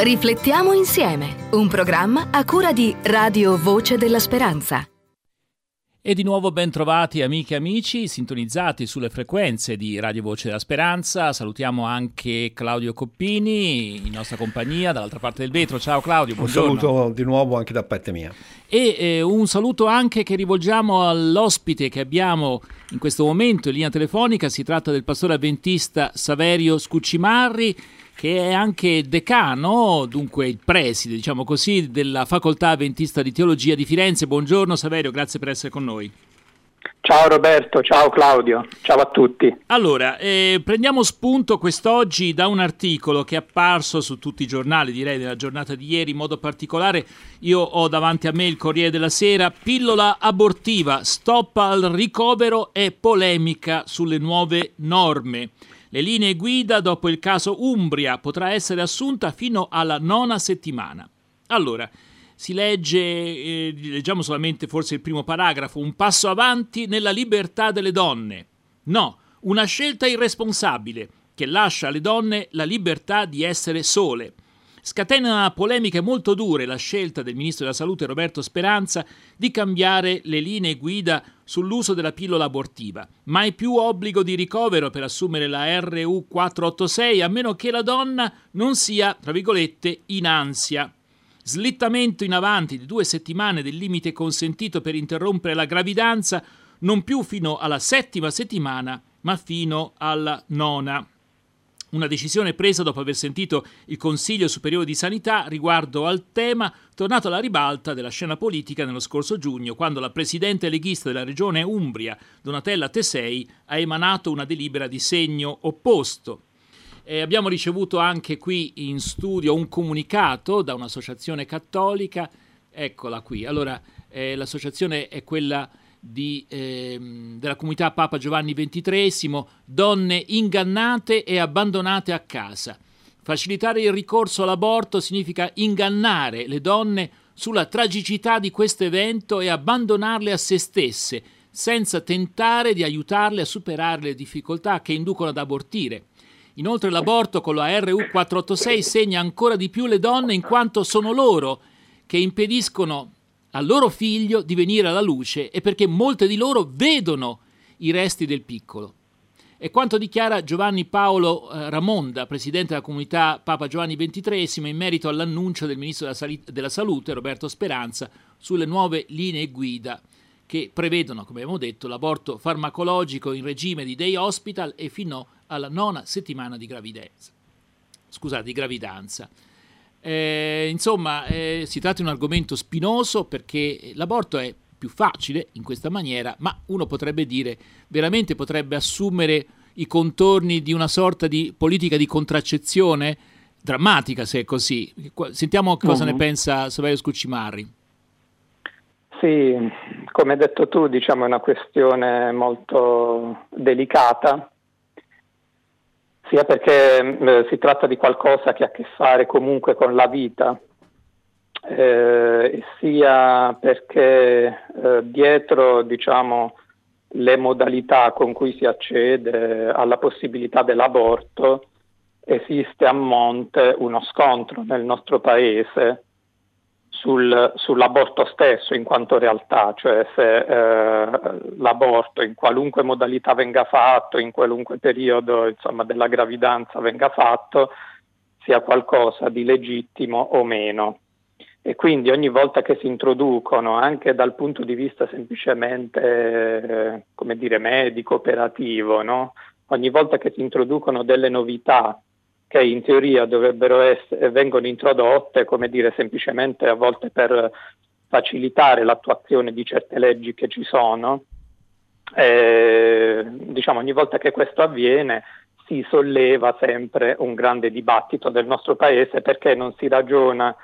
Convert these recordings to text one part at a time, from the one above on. Riflettiamo insieme, un programma a cura di Radio Voce della Speranza. E di nuovo bentrovati amiche e amici sintonizzati sulle frequenze di Radio Voce della Speranza. Salutiamo anche Claudio Coppini in nostra compagnia dall'altra parte del vetro. Ciao Claudio, buongiorno. Un saluto di nuovo anche da parte mia. E un saluto anche che rivolgiamo all'ospite che abbiamo in questo momento in linea telefonica. Si tratta del pastore avventista Saverio Scuccimarri, che è anche decano, dunque il preside, diciamo così, della Facoltà Avventista di Teologia di Firenze. Buongiorno Saverio, grazie per essere con noi. Ciao Roberto, ciao Claudio, ciao a tutti. Allora, prendiamo spunto quest'oggi da un articolo che è apparso su tutti i giornali, direi della giornata di ieri in modo particolare. Io ho davanti a me il Corriere della Sera, pillola abortiva, stop al ricovero e polemica sulle nuove norme. Le linee guida dopo il caso Umbria potrà essere assunta fino alla 9ª settimana. Allora, si legge, leggiamo solamente forse il primo paragrafo, un passo avanti nella libertà delle donne. No, una scelta irresponsabile che lascia alle donne la libertà di essere sole. Scatena polemiche molto dure la scelta del Ministro della Salute Roberto Speranza di cambiare le linee guida sull'uso della pillola abortiva. Mai più obbligo di ricovero per assumere la RU486 a meno che la donna non sia, tra virgolette, in ansia. Slittamento in avanti di 2 settimane del limite consentito per interrompere la gravidanza, non più fino alla 7ª settimana, ma fino alla 9ª. Una decisione presa dopo aver sentito il Consiglio Superiore di Sanità riguardo al tema tornato alla ribalta della scena politica nello scorso giugno, quando la presidente leghista della regione Umbria, Donatella Tesei, ha emanato una delibera di segno opposto. Abbiamo ricevuto anche qui in studio un comunicato da un'associazione cattolica, eccola qui. Allora, l'associazione è quella della comunità Papa Giovanni XXIII, donne ingannate e abbandonate a casa. Facilitare il ricorso all'aborto significa ingannare le donne sulla tragicità di questo evento e abbandonarle a se stesse, senza tentare di aiutarle a superare le difficoltà che inducono ad abortire. Inoltre l'aborto con la RU486 segna ancora di più le donne, in quanto sono loro che impediscono al loro figlio di venire alla luce e perché molte di loro vedono i resti del piccolo. E quanto dichiara Giovanni Paolo Ramonda, presidente della comunità Papa Giovanni XXIII, in merito all'annuncio del ministro della Salute Roberto Speranza sulle nuove linee guida che prevedono, come abbiamo detto, l'aborto farmacologico in regime di day hospital e fino alla 9ª settimana di gravidanza. Si tratta di un argomento spinoso perché l'aborto è più facile in questa maniera, ma uno potrebbe dire veramente potrebbe assumere i contorni di una sorta di politica di contraccezione drammatica, se è così. Sentiamo cosa ne pensa Saverio Scuccimarri. Sì, come hai detto tu, diciamo è una questione molto delicata, sia perché si tratta di qualcosa che ha a che fare comunque con la vita, sia perché dietro, diciamo, le modalità con cui si accede alla possibilità dell'aborto esiste a monte uno scontro nel nostro paese sull'aborto stesso in quanto realtà, cioè se l'aborto in qualunque modalità venga fatto, in qualunque periodo della gravidanza venga fatto, sia qualcosa di legittimo o meno. E quindi ogni volta che si introducono, anche dal punto di vista semplicemente medico, operativo, no? Ogni volta che si introducono delle novità che in teoria dovrebbero vengono introdotte, semplicemente a volte per facilitare l'attuazione di certe leggi che ci sono, ogni volta che questo avviene si solleva sempre un grande dibattito del nostro paese, perché non si ragiona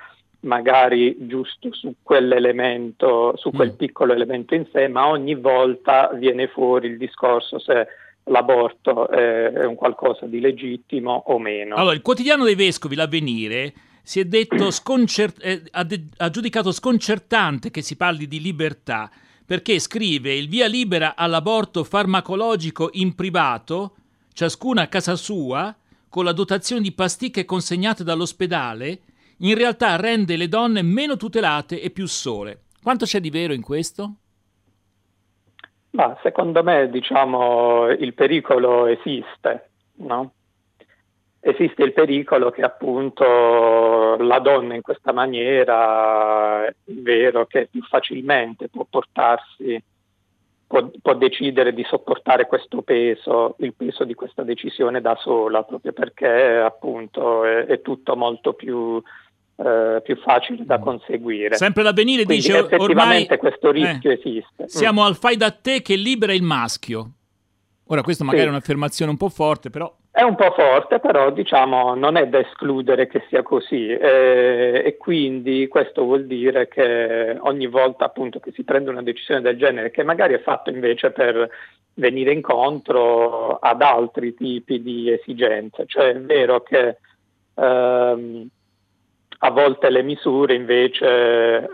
magari giusto su quell'elemento, su quel piccolo elemento in sé, ma ogni volta viene fuori il discorso se l'aborto è un qualcosa di legittimo o meno. Allora, il quotidiano dei Vescovi, l'Avvenire, si è detto ha giudicato sconcertante che si parli di libertà, perché scrive: il via libera all'aborto farmacologico in privato, ciascuna a casa sua, con la dotazione di pasticche consegnate dall'ospedale, in realtà rende le donne meno tutelate e più sole. Quanto c'è di vero in questo? Ma secondo me, diciamo, il pericolo esiste, no? Esiste il pericolo che appunto la donna in questa maniera, è vero che più facilmente può portarsi, può decidere di sopportare questo peso, il peso di questa decisione da sola, proprio perché appunto è tutto molto più facile da conseguire. Sempre l'Avvenire dice effettivamente ormai questo rischio esiste. Siamo al fai da te che libera il maschio. Ora questo magari è un'affermazione un po' forte, però è un po' forte, però diciamo non è da escludere che sia così, e quindi questo vuol dire che ogni volta appunto che si prende una decisione del genere, che magari è fatta invece per venire incontro ad altri tipi di esigenze, cioè è vero che a volte le misure invece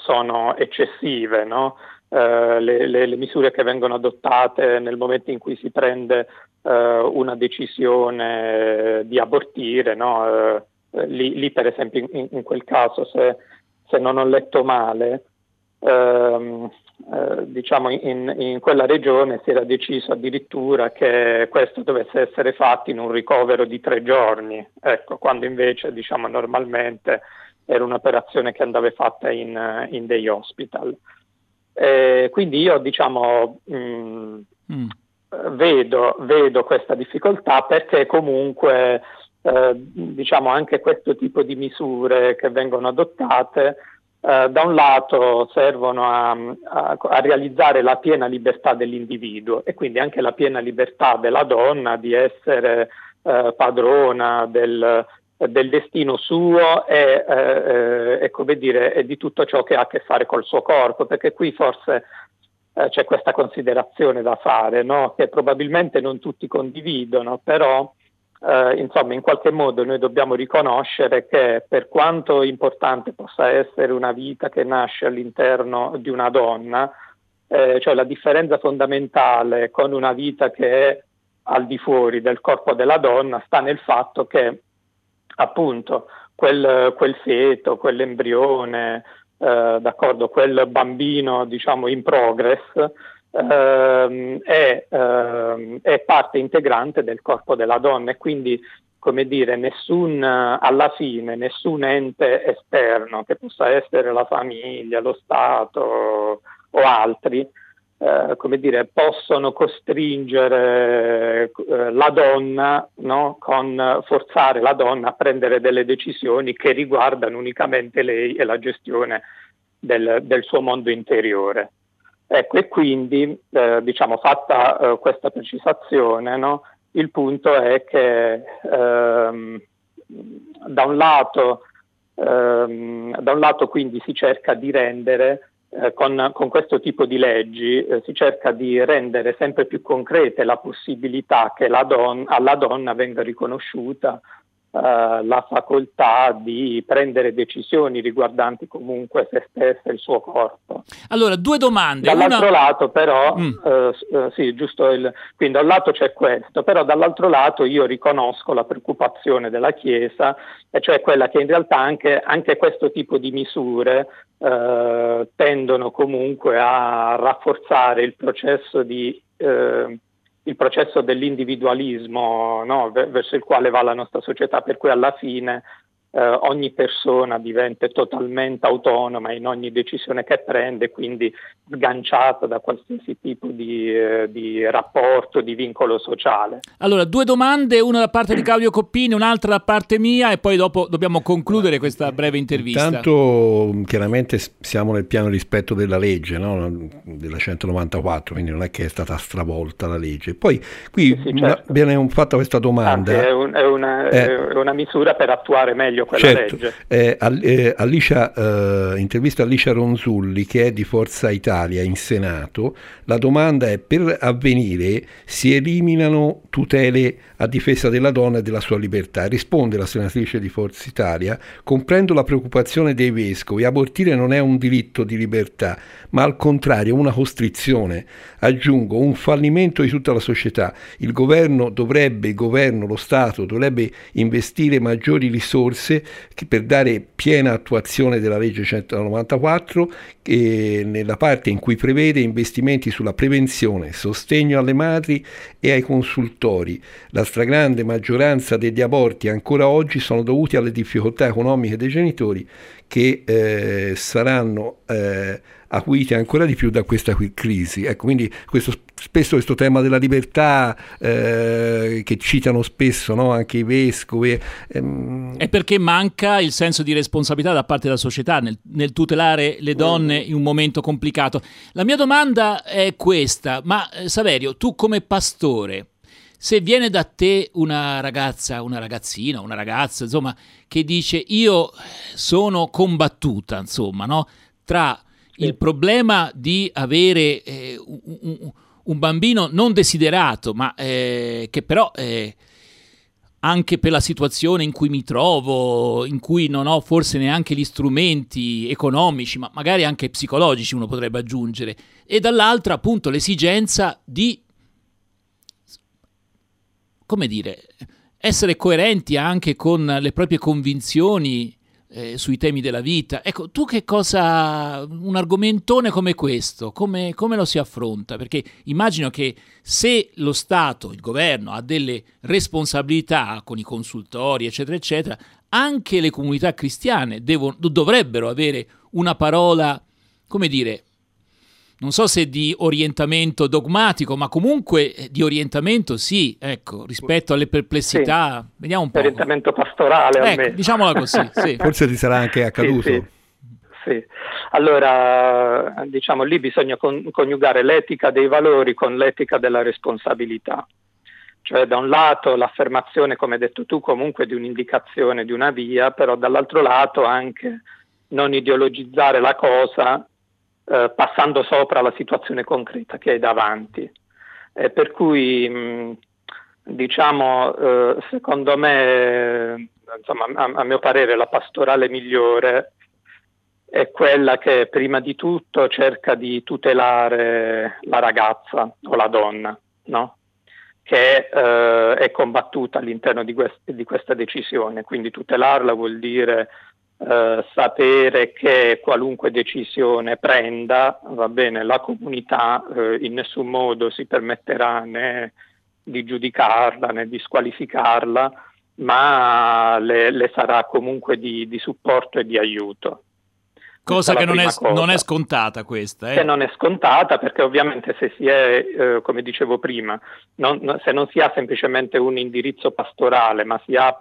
sono eccessive, no? Le misure che vengono adottate nel momento in cui si prende una decisione di abortire, no? Lì per esempio in quel caso, se non ho letto male, diciamo in quella regione si era deciso addirittura che questo dovesse essere fatto in un ricovero di 3 giorni, ecco, quando invece diciamo normalmente era un'operazione che andava fatta in dei hospital. Quindi io diciamo vedo questa difficoltà, perché comunque diciamo anche questo tipo di misure che vengono adottate da un lato servono a realizzare la piena libertà dell'individuo e quindi anche la piena libertà della donna di essere padrona del destino suo e come dire, e di tutto ciò che ha a che fare col suo corpo, perché qui forse c'è questa considerazione da fare, no? Che probabilmente non tutti condividono, però insomma in qualche modo noi dobbiamo riconoscere che per quanto importante possa essere una vita che nasce all'interno di una donna, cioè la differenza fondamentale con una vita che è al di fuori del corpo della donna sta nel fatto che appunto quel feto, quell'embrione, d'accordo, quel bambino diciamo in progress è parte integrante del corpo della donna e quindi, come dire, nessun ente esterno che possa essere la famiglia, lo Stato o altri come dire, possono costringere la donna, no? Forzare la donna a prendere delle decisioni che riguardano unicamente lei e la gestione del suo mondo interiore. Ecco, e quindi, diciamo, fatta questa precisazione, no? Il punto è che da un lato quindi si cerca di rendere con questo tipo di leggi si cerca di rendere sempre più concrete la possibilità che alla donna venga riconosciuta la facoltà di prendere decisioni riguardanti comunque se stessa e il suo corpo. Allora, due domande. Dall'altro lato però, sì, giusto, quindi da un lato c'è questo, però dall'altro lato io riconosco la preoccupazione della Chiesa, e cioè quella che in realtà anche questo tipo di misure tendono comunque a rafforzare il processo dell'individualismo, no? Verso il quale va la nostra società, per cui alla fine ogni persona diventa totalmente autonoma in ogni decisione che prende, quindi sganciata da qualsiasi tipo di rapporto, di vincolo sociale. Allora, due domande, una da parte di Claudio Coppini, un'altra da parte mia, e poi dopo dobbiamo concludere questa breve intervista. Intanto chiaramente siamo nel piano rispetto della legge, no? Della 194, quindi non è che è stata stravolta la legge. Poi qui certo. Viene fatta questa domanda. Anzi, è una misura per attuare meglio quella legge. Alicia, intervista Alicia Ronzulli, che è di Forza Italia in Senato. La domanda è: per Avvenire si eliminano tutele a difesa della donna e della sua libertà? Risponde la senatrice di Forza Italia: comprendo la preoccupazione dei vescovi, abortire non è un diritto di libertà, ma al contrario una costrizione, aggiungo un fallimento di tutta la società. Il governo, lo Stato dovrebbe investire maggiori risorse Firenze, che per dare piena attuazione della legge 194 nella parte in cui prevede investimenti sulla prevenzione, sostegno alle madri e ai consultori. La stragrande maggioranza degli aborti ancora oggi sono dovuti alle difficoltà economiche dei genitori, che saranno acuite ancora di più da questa crisi. Ecco, quindi questo tema della libertà che citano spesso, no? Anche i vescovi. È perché manca il senso di responsabilità da parte della società nel tutelare le donne in un momento complicato. La mia domanda è questa, ma Saverio, tu come pastore, se viene da te una ragazza, una ragazzina, una ragazza, insomma, che dice io sono combattuta, insomma, no? Tra il problema di avere un bambino non desiderato, ma che però anche per la situazione in cui mi trovo, in cui non ho forse neanche gli strumenti economici, ma magari anche psicologici, uno potrebbe aggiungere, e dall'altra appunto l'esigenza di, come dire, essere coerenti anche con le proprie convinzioni sui temi della vita. Ecco, tu che cosa, un argomentone come questo, come lo si affronta? Perché immagino che se lo Stato, il governo, ha delle responsabilità con i consultori, eccetera, eccetera, anche le comunità cristiane dovrebbero avere una parola, come dire, non so se di orientamento dogmatico, ma comunque di orientamento sì, ecco, rispetto alle perplessità, sì. Vediamo un po'. Orientamento pastorale, almeno. Diciamola così, sì. Forse ti sarà anche accaduto. Sì, sì. Sì. Allora, diciamo, lì bisogna coniugare l'etica dei valori con l'etica della responsabilità. Cioè, da un lato l'affermazione, come hai detto tu, comunque di un'indicazione, di una via, però dall'altro lato anche non ideologizzare la cosa, passando sopra la situazione concreta che hai davanti, per cui diciamo secondo me, insomma, a mio parere la pastorale migliore è quella che prima di tutto cerca di tutelare la ragazza o la donna, no? Che è combattuta all'interno di questa decisione, quindi tutelarla vuol dire sapere che qualunque decisione prenda, va bene, la comunità in nessun modo si permetterà né di giudicarla né di squalificarla, ma le sarà comunque di supporto e di aiuto. Cosa che non è scontata questa. Che non è scontata, perché ovviamente se si è, come dicevo prima, se non si ha semplicemente un indirizzo pastorale, ma si ha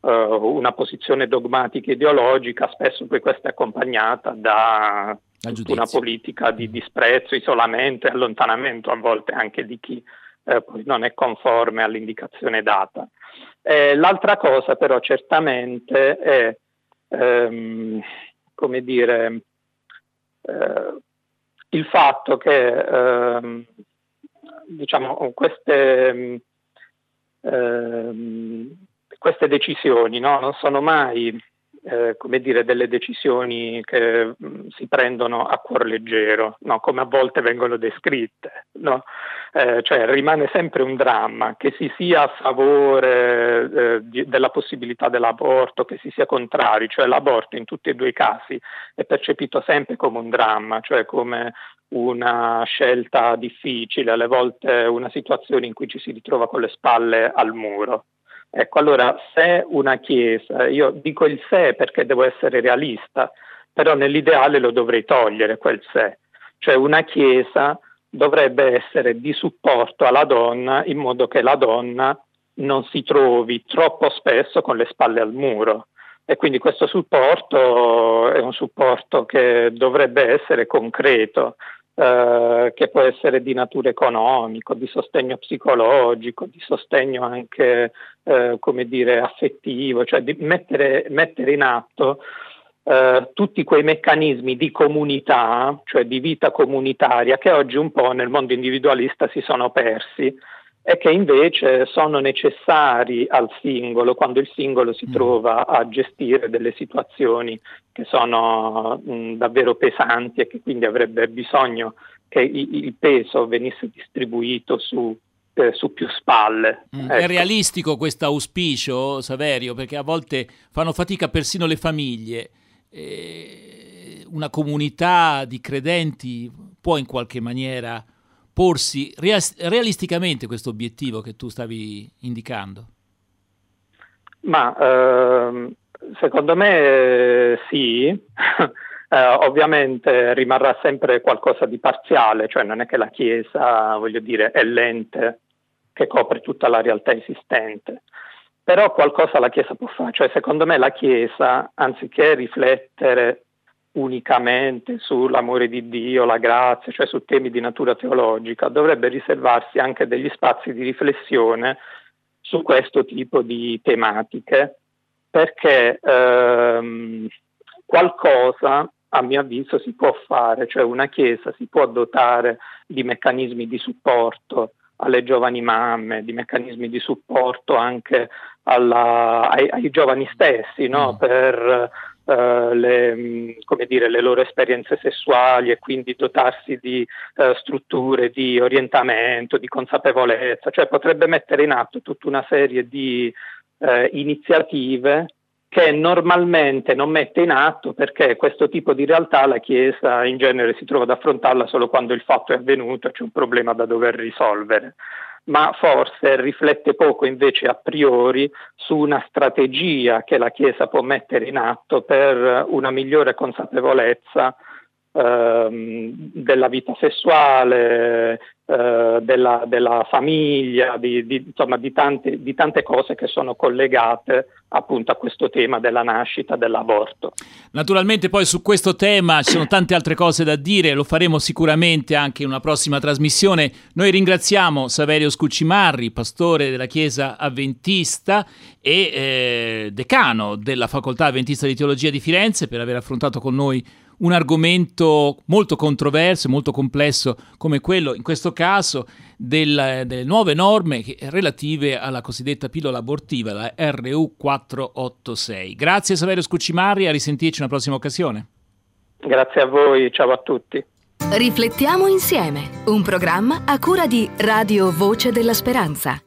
una posizione dogmatica ideologica, spesso poi questa è accompagnata da una politica di disprezzo, isolamento e allontanamento a volte anche di chi poi non è conforme all'indicazione data. L'altra cosa però certamente è come dire, il fatto che diciamo queste queste decisioni, no? Non sono mai come dire, delle decisioni che si prendono a cuor leggero, no? Come a volte vengono descritte, no? Cioè rimane sempre un dramma, che si sia a favore della possibilità dell'aborto, che si sia contrari, cioè l'aborto in tutti e due i casi è percepito sempre come un dramma, cioè come una scelta difficile, alle volte una situazione in cui ci si ritrova con le spalle al muro. Ecco, allora se una chiesa, io dico il se perché devo essere realista, però nell'ideale lo dovrei togliere quel se, cioè una chiesa dovrebbe essere di supporto alla donna in modo che la donna non si trovi troppo spesso con le spalle al muro, e quindi questo supporto è un supporto che dovrebbe essere concreto, che può essere di natura economico, di sostegno psicologico, di sostegno anche come dire affettivo, cioè di mettere in atto tutti quei meccanismi di comunità, cioè di vita comunitaria, che oggi un po' nel mondo individualista si sono persi e che invece sono necessari al singolo quando il singolo si trova a gestire delle situazioni che sono davvero pesanti e che quindi avrebbe bisogno che il peso venisse distribuito su su più spalle. Ecco. È realistico questo auspicio, Saverio? Perché a volte fanno fatica persino le famiglie. Una comunità di credenti può in qualche maniera porsi realisticamente questo obiettivo che tu stavi indicando? Ma secondo me sì. Ovviamente rimarrà sempre qualcosa di parziale, cioè non è che la Chiesa, voglio dire, è l'ente che copre tutta la realtà esistente, però qualcosa la Chiesa può fare. Cioè, secondo me la Chiesa, anziché riflettere unicamente sull'amore di Dio, la grazia, cioè su temi di natura teologica, dovrebbe riservarsi anche degli spazi di riflessione su questo tipo di tematiche, perché qualcosa, a mio avviso, si può fare. Cioè una Chiesa si può dotare di meccanismi di supporto alle giovani mamme, di meccanismi di supporto anche ai giovani stessi, no? Per le loro esperienze sessuali, e quindi dotarsi di strutture di orientamento, di consapevolezza. Cioè potrebbe mettere in atto tutta una serie di iniziative che normalmente non mette in atto, perché questo tipo di realtà la Chiesa in genere si trova ad affrontarla solo quando il fatto è avvenuto, c'è un problema da dover risolvere, ma forse riflette poco invece a priori su una strategia che la Chiesa può mettere in atto per una migliore consapevolezza della vita sessuale, della famiglia, di tante cose che sono collegate appunto a questo tema della nascita, dell'aborto. Naturalmente poi su questo tema ci sono tante altre cose da dire, lo faremo sicuramente anche in una prossima trasmissione. Noi ringraziamo Saverio Scuccimarri, pastore della Chiesa Avventista e decano della Facoltà Avventista di Teologia di Firenze, per aver affrontato con noi un argomento molto controverso, molto complesso, come quello, in questo caso, delle nuove norme relative alla cosiddetta pillola abortiva, la RU486. Grazie Saverio Scuccimarri, a risentirci una prossima occasione. Grazie a voi, ciao a tutti. Riflettiamo insieme, un programma a cura di Radio Voce della Speranza.